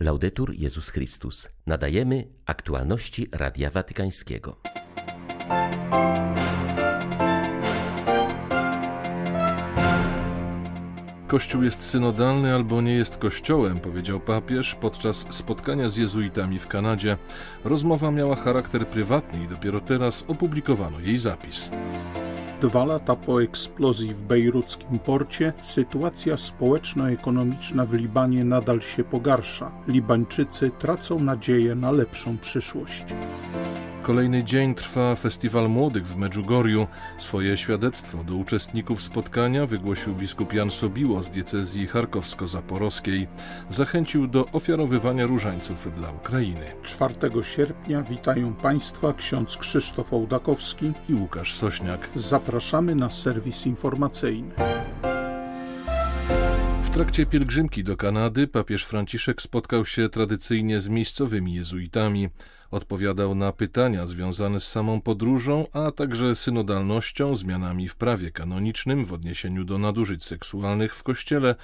Laudetur Jezus Chrystus. Nadajemy aktualności Radia Watykańskiego. Kościół jest synodalny albo nie jest kościołem, powiedział papież podczas spotkania z jezuitami w Kanadzie. Rozmowa miała charakter prywatny i dopiero teraz opublikowano jej zapis. 2 lata po eksplozji w bejruckim porcie sytuacja społeczno-ekonomiczna w Libanie nadal się pogarsza. Libańczycy tracą nadzieję na lepszą przyszłość. Kolejny dzień trwa Festiwal Młodych w Medjugorju. Swoje świadectwo do uczestników spotkania wygłosił biskup Jan Sobiło z diecezji charkowsko-zaporowskiej. Zachęcił do ofiarowywania różańców dla Ukrainy. 4 sierpnia witają Państwa ksiądz Krzysztof Ołdakowski i Łukasz Sośniak. Zapraszamy na serwis informacyjny. W trakcie pielgrzymki do Kanady papież Franciszek spotkał się tradycyjnie z miejscowymi jezuitami. Odpowiadał na pytania związane z samą podróżą, a także synodalnością, zmianami w prawie kanonicznym w odniesieniu do nadużyć seksualnych w Kościele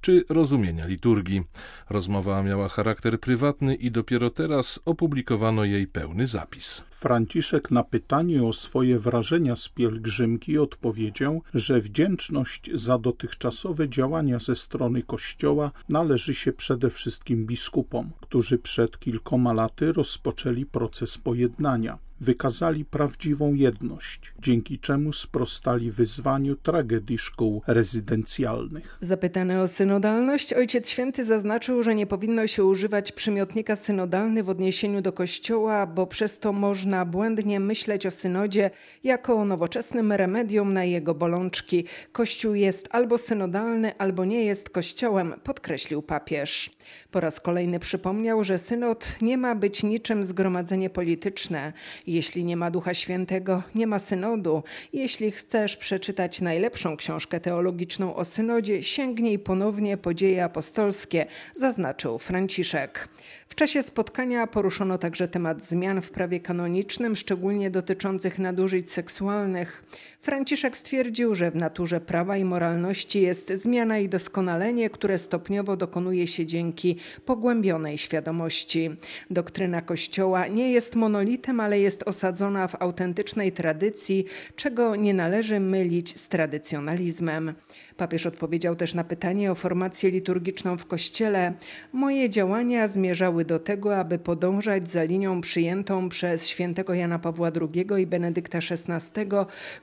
czy rozumienia liturgii. Rozmowa miała charakter prywatny i dopiero teraz opublikowano jej pełny zapis. Franciszek na pytanie o swoje wrażenia z pielgrzymki odpowiedział, że wdzięczność za dotychczasowe działania ze strony Kościoła należy się przede wszystkim biskupom, którzy przed kilkoma laty rozpoczęli proces pojednania. Wykazali prawdziwą jedność, dzięki czemu sprostali wyzwaniu tragedii szkół rezydencjalnych. Zapytany o synodalność, Ojciec Święty zaznaczył, że nie powinno się używać przymiotnika synodalny w odniesieniu do Kościoła, bo przez to można błędnie myśleć o synodzie jako o nowoczesnym remedium na jego bolączki. Kościół jest albo synodalny, albo nie jest Kościołem, podkreślił papież. Po raz kolejny przypomniał, że synod nie ma być niczym zgromadzenie polityczne. Jeśli nie ma Ducha Świętego, nie ma synodu. Jeśli chcesz przeczytać najlepszą książkę teologiczną o synodzie, sięgnij ponownie po Dzieje Apostolskie, zaznaczył Franciszek. W czasie spotkania poruszono także temat zmian w prawie kanonicznym, szczególnie dotyczących nadużyć seksualnych. Franciszek stwierdził, że w naturze prawa i moralności jest zmiana i doskonalenie, które stopniowo dokonuje się dzięki pogłębionej świadomości. Doktryna Kościoła nie jest monolitem, ale jest osadzona w autentycznej tradycji, czego nie należy mylić z tradycjonalizmem. Papież odpowiedział też na pytanie o formację liturgiczną w Kościele. Moje działania zmierzały do tego, aby podążać za linią przyjętą przez świętego Jana Pawła II i Benedykta XVI,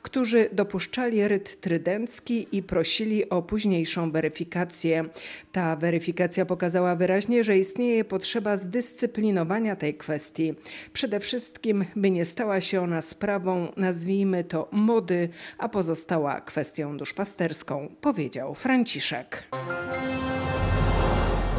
którzy dopuszczali ryt trydencki i prosili o późniejszą weryfikację. Ta weryfikacja pokazała wyraźnie, że istnieje potrzeba zdyscyplinowania tej kwestii. Przede wszystkim by nie stała się ona sprawą, nazwijmy to, mody, a pozostała kwestią duszpasterską, powiedział Franciszek.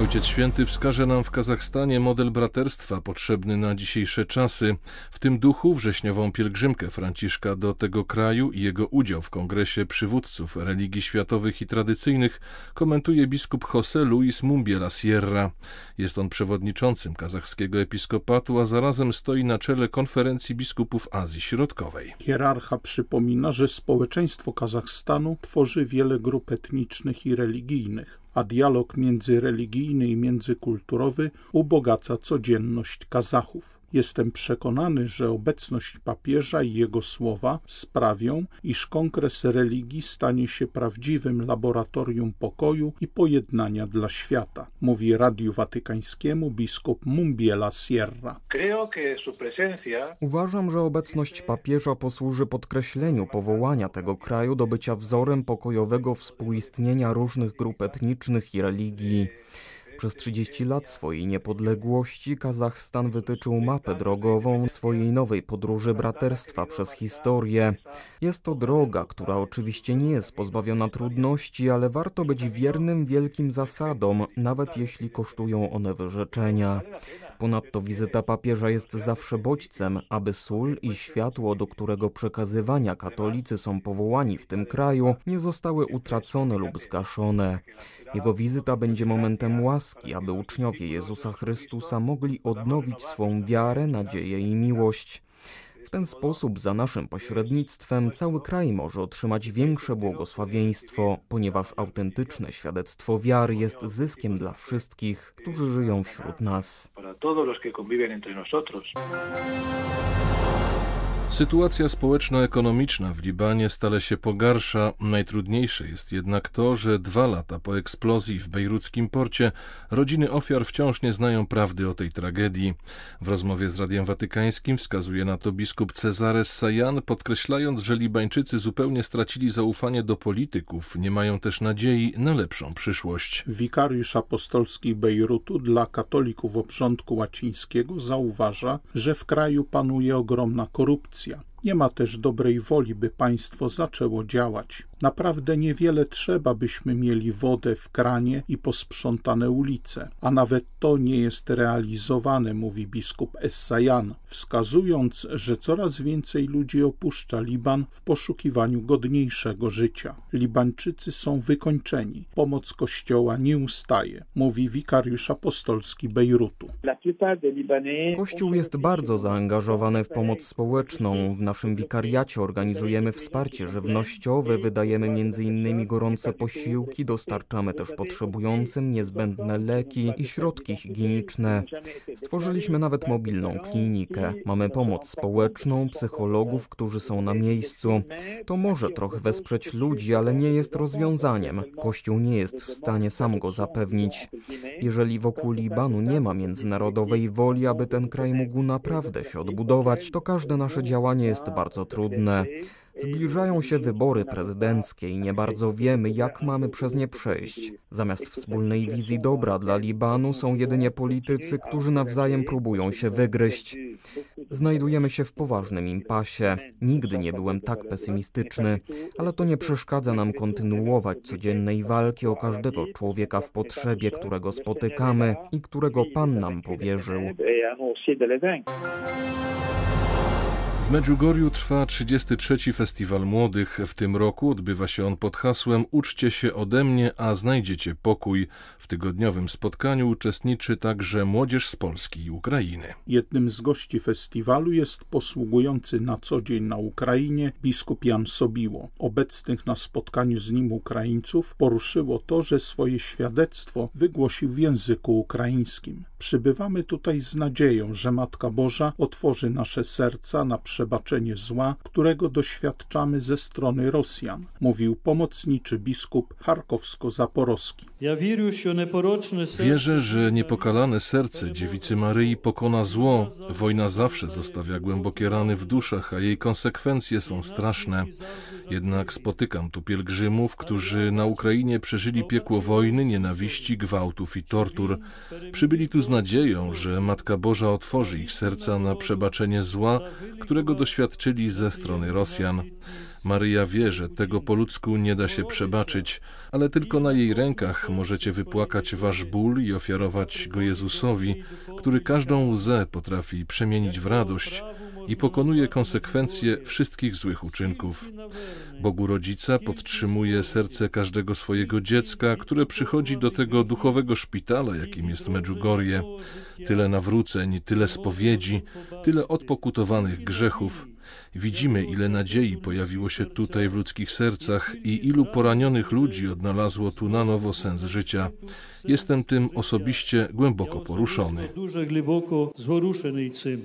Ojciec Święty wskaże nam w Kazachstanie model braterstwa potrzebny na dzisiejsze czasy. W tym duchu wrześniową pielgrzymkę Franciszka do tego kraju i jego udział w Kongresie Przywódców Religii Światowych i Tradycyjnych komentuje biskup José Luis Mumbiela Sierra. Jest on przewodniczącym kazachskiego episkopatu, a zarazem stoi na czele konferencji biskupów Azji Środkowej. Hierarcha przypomina, że społeczeństwo Kazachstanu tworzy wiele grup etnicznych i religijnych, a dialog międzyreligijny i międzykulturowy ubogaca codzienność Kazachów. Jestem przekonany, że obecność papieża i jego słowa sprawią, iż Kongres Religii stanie się prawdziwym laboratorium pokoju i pojednania dla świata, mówi Radiu Watykańskiemu biskup Mumbiela Sierra. Uważam, że obecność papieża posłuży podkreśleniu powołania tego kraju do bycia wzorem pokojowego współistnienia różnych grup etnicznych i religii. Przez 30 lat swojej niepodległości Kazachstan wytyczył mapę drogową swojej nowej podróży braterstwa przez historię. Jest to droga, która oczywiście nie jest pozbawiona trudności, ale warto być wiernym wielkim zasadom, nawet jeśli kosztują one wyrzeczenia. Ponadto wizyta papieża jest zawsze bodźcem, aby sól i światło, do którego przekazywania katolicy są powołani w tym kraju, nie zostały utracone lub zgaszone. Jego wizyta będzie momentem łaski, aby uczniowie Jezusa Chrystusa mogli odnowić swą wiarę, nadzieję i miłość. W ten sposób, za naszym pośrednictwem, cały kraj może otrzymać większe błogosławieństwo, ponieważ autentyczne świadectwo wiary jest zyskiem dla wszystkich, którzy żyją wśród nas. Sytuacja społeczno-ekonomiczna w Libanie stale się pogarsza. Najtrudniejsze jest jednak to, że 2 lata po eksplozji w bejruckim porcie rodziny ofiar wciąż nie znają prawdy o tej tragedii. W rozmowie z Radiem Watykańskim wskazuje na to biskup Césare Essayan, podkreślając, że Libańczycy zupełnie stracili zaufanie do polityków, nie mają też nadziei na lepszą przyszłość. Wikariusz apostolski Bejrutu dla katolików obrządku łacińskiego zauważa, że w kraju panuje ogromna korupcja. Nie ma też dobrej woli, by państwo zaczęło działać. Naprawdę niewiele trzeba, byśmy mieli wodę w kranie i posprzątane ulice. A nawet to nie jest realizowane, mówi biskup Essayan, wskazując, że coraz więcej ludzi opuszcza Liban w poszukiwaniu godniejszego życia. Libańczycy są wykończeni. Pomoc Kościoła nie ustaje, mówi wikariusz apostolski Bejrutu. Kościół jest bardzo zaangażowany w pomoc społeczną. W naszym wikariacie organizujemy wsparcie żywnościowe, wydajemy m.in. gorące posiłki, dostarczamy też potrzebującym niezbędne leki i środki higieniczne. Stworzyliśmy nawet mobilną klinikę. Mamy pomoc społeczną, psychologów, którzy są na miejscu. To może trochę wesprzeć ludzi, ale nie jest rozwiązaniem. Kościół nie jest w stanie sam go zapewnić. Jeżeli wokół Libanu nie ma międzynarodowej woli, aby ten kraj mógł naprawdę się odbudować, to każde nasze działanie jest bardzo trudne. Zbliżają się wybory prezydenckie i nie bardzo wiemy, jak mamy przez nie przejść. Zamiast wspólnej wizji dobra dla Libanu są jedynie politycy, którzy nawzajem próbują się wygryźć. Znajdujemy się w poważnym impasie. Nigdy nie byłem tak pesymistyczny, ale to nie przeszkadza nam kontynuować codziennej walki o każdego człowieka w potrzebie, którego spotykamy i którego Pan nam powierzył. W Medjugorju trwa 33. Festiwal Młodych. W tym roku odbywa się on pod hasłem „Uczcie się ode mnie, a znajdziecie pokój”. W tygodniowym spotkaniu uczestniczy także młodzież z Polski i Ukrainy. Jednym z gości festiwalu jest posługujący na co dzień na Ukrainie biskup Jan Sobiło. Obecnych na spotkaniu z nim Ukraińców poruszyło to, że swoje świadectwo wygłosił w języku ukraińskim. Przybywamy tutaj z nadzieją, że Matka Boża otworzy nasze serca na przebaczenie zła, którego doświadczamy ze strony Rosjan, mówił pomocniczy biskup charkowsko-zaporowski. Wierzę, że niepokalane serce Dziewicy Maryi pokona zło. Wojna zawsze zostawia głębokie rany w duszach, a jej konsekwencje są straszne. Jednak spotykam tu pielgrzymów, którzy na Ukrainie przeżyli piekło wojny, nienawiści, gwałtów i tortur. Przybyli tu z nadzieją, że Matka Boża otworzy ich serca na przebaczenie zła, którego doświadczyli ze strony Rosjan. Maryja wie, że tego po ludzku nie da się przebaczyć, ale tylko na jej rękach możecie wypłakać wasz ból i ofiarować go Jezusowi, który każdą łzę potrafi przemienić w radość i pokonuje konsekwencje wszystkich złych uczynków. Bogu Rodzica podtrzymuje serce każdego swojego dziecka, które przychodzi do tego duchowego szpitala, jakim jest Medjugorje. Tyle nawróceń, tyle spowiedzi, tyle odpokutowanych grzechów. Widzimy, ile nadziei pojawiło się tutaj w ludzkich sercach i ilu poranionych ludzi odnalazło tu na nowo sens życia. Jestem tym osobiście głęboko poruszony.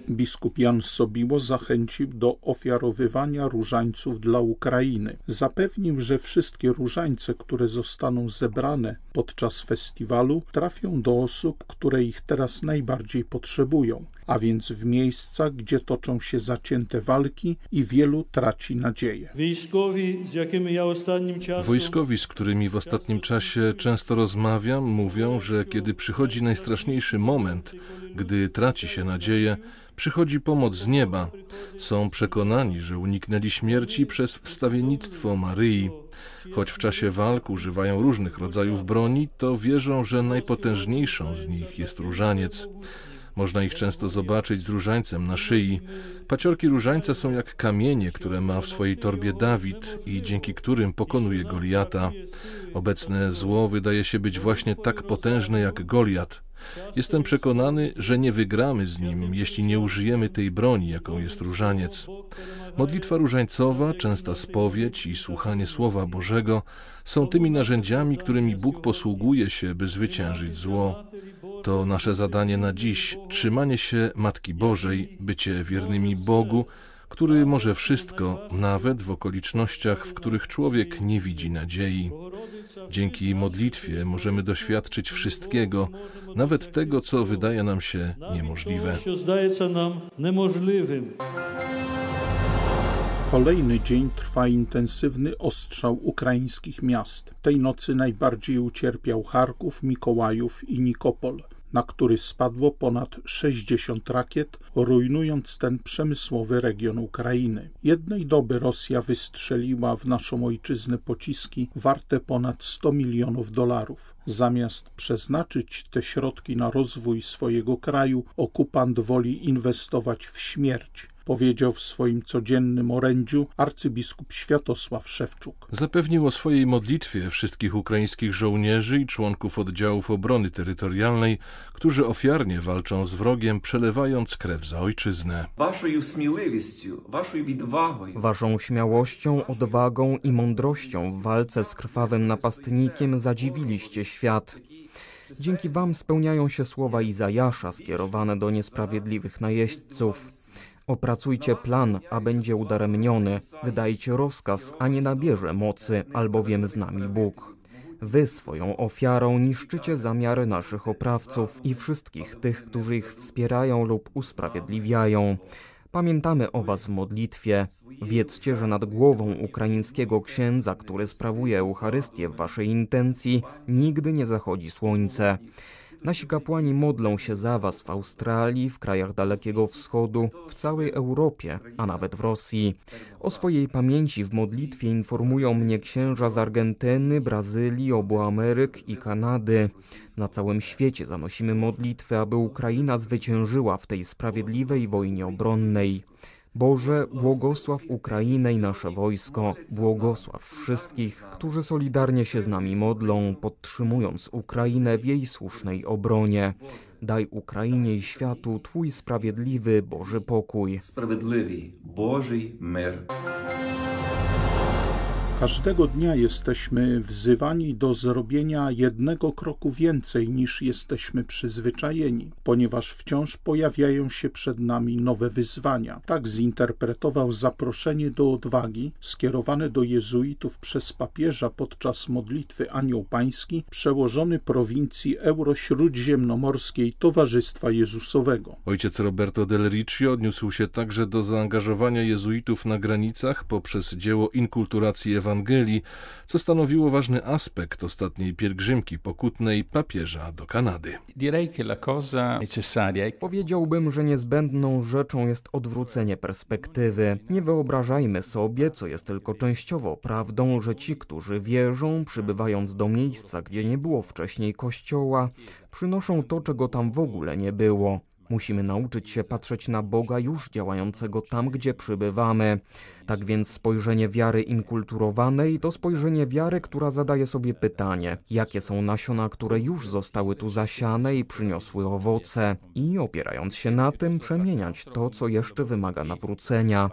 Biskup Jan Sobiło zachęcił do ofiarowywania różańców dla Ukrainy. Zapewnił, że wszystkie różańce, które zostaną zebrane podczas festiwalu, trafią do osób, które ich teraz najbardziej potrzebują, a więc w miejscach, gdzie toczą się zacięte walki i wielu traci nadzieję. Wojskowi, z którymi w ostatnim czasie często rozmawiam, mówią, że kiedy przychodzi najstraszniejszy moment, gdy traci się nadzieję, przychodzi pomoc z nieba. Są przekonani, że uniknęli śmierci przez wstawiennictwo Maryi. Choć w czasie walk używają różnych rodzajów broni, to wierzą, że najpotężniejszą z nich jest różaniec. Można ich często zobaczyć z różańcem na szyi. Paciorki różańca są jak kamienie, które ma w swojej torbie Dawid i dzięki którym pokonuje Goliata. Obecne zło wydaje się być właśnie tak potężne jak Goliat. Jestem przekonany, że nie wygramy z nim, jeśli nie użyjemy tej broni, jaką jest różaniec. Modlitwa różańcowa, częsta spowiedź i słuchanie Słowa Bożego są tymi narzędziami, którymi Bóg posługuje się, by zwyciężyć zło. To nasze zadanie na dziś, trzymanie się Matki Bożej, bycie wiernymi Bogu, który może wszystko, nawet w okolicznościach, w których człowiek nie widzi nadziei. Dzięki modlitwie możemy doświadczyć wszystkiego, nawet tego, co wydaje nam się niemożliwe. Kolejny dzień trwa intensywny ostrzał ukraińskich miast. Tej nocy najbardziej ucierpiał Charków, Mikołajów i Nikopol, na który spadło ponad 60 rakiet, rujnując ten przemysłowy region Ukrainy. Jednej doby Rosja wystrzeliła w naszą ojczyznę pociski warte ponad $100 milionów. Zamiast przeznaczyć te środki na rozwój swojego kraju, okupant woli inwestować w śmierć, powiedział w swoim codziennym orędziu arcybiskup Światosław Szewczuk. Zapewnił o swojej modlitwie wszystkich ukraińskich żołnierzy i członków oddziałów obrony terytorialnej, którzy ofiarnie walczą z wrogiem, przelewając krew za ojczyznę. Waszą śmiałością, odwagą i mądrością w walce z krwawym napastnikiem zadziwiliście świat. Dzięki wam spełniają się słowa Izajasza skierowane do niesprawiedliwych najeźdźców. Opracujcie plan, a będzie udaremniony. Wydajcie rozkaz, a nie nabierze mocy, albowiem z nami Bóg. Wy swoją ofiarą niszczycie zamiary naszych oprawców i wszystkich tych, którzy ich wspierają lub usprawiedliwiają. Pamiętamy o was w modlitwie. Wiedzcie, że nad głową ukraińskiego księdza, który sprawuje Eucharystię w waszej intencji, nigdy nie zachodzi słońce. Nasi kapłani modlą się za was w Australii, w krajach Dalekiego Wschodu, w całej Europie, a nawet w Rosji. O swojej pamięci w modlitwie informują mnie księża z Argentyny, Brazylii, obu Ameryk i Kanady. Na całym świecie zanosimy modlitwę, aby Ukraina zwyciężyła w tej sprawiedliwej wojnie obronnej. Boże, błogosław Ukrainę i nasze wojsko, błogosław wszystkich, którzy solidarnie się z nami modlą, podtrzymując Ukrainę w jej słusznej obronie. Daj Ukrainie i światu Twój sprawiedliwy Boży pokój. Sprawiedliwy Boży mir. Każdego dnia jesteśmy wzywani do zrobienia jednego kroku więcej niż jesteśmy przyzwyczajeni, ponieważ wciąż pojawiają się przed nami nowe wyzwania. Tak zinterpretował zaproszenie do odwagi skierowane do jezuitów przez papieża podczas modlitwy Anioł Pański przełożony prowincji eurośródziemnomorskiej Towarzystwa Jezusowego. Ojciec Roberto del Riccio odniósł się także do zaangażowania jezuitów na granicach poprzez dzieło inkulturacji Ewangelii, co stanowiło ważny aspekt ostatniej pielgrzymki pokutnej papieża do Kanady. Powiedziałbym, że niezbędną rzeczą jest odwrócenie perspektywy. Nie wyobrażajmy sobie, co jest tylko częściowo prawdą, że ci, którzy wierzą, przybywając do miejsca, gdzie nie było wcześniej kościoła, przynoszą to, czego tam w ogóle nie było. Musimy nauczyć się patrzeć na Boga już działającego tam, gdzie przybywamy. Tak więc spojrzenie wiary inkulturowanej to spojrzenie wiary, która zadaje sobie pytanie, jakie są nasiona, które już zostały tu zasiane i przyniosły owoce, i opierając się na tym przemieniać to, co jeszcze wymaga nawrócenia.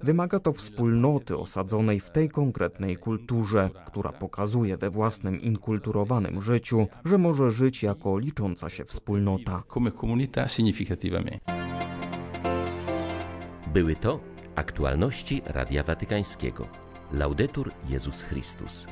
Wymaga to wspólnoty osadzonej w tej konkretnej kulturze, która pokazuje we własnym inkulturowanym życiu, że może żyć jako licząca się wspólnota. Były to aktualności Radia Watykańskiego. Laudetur Jezus Chrystus.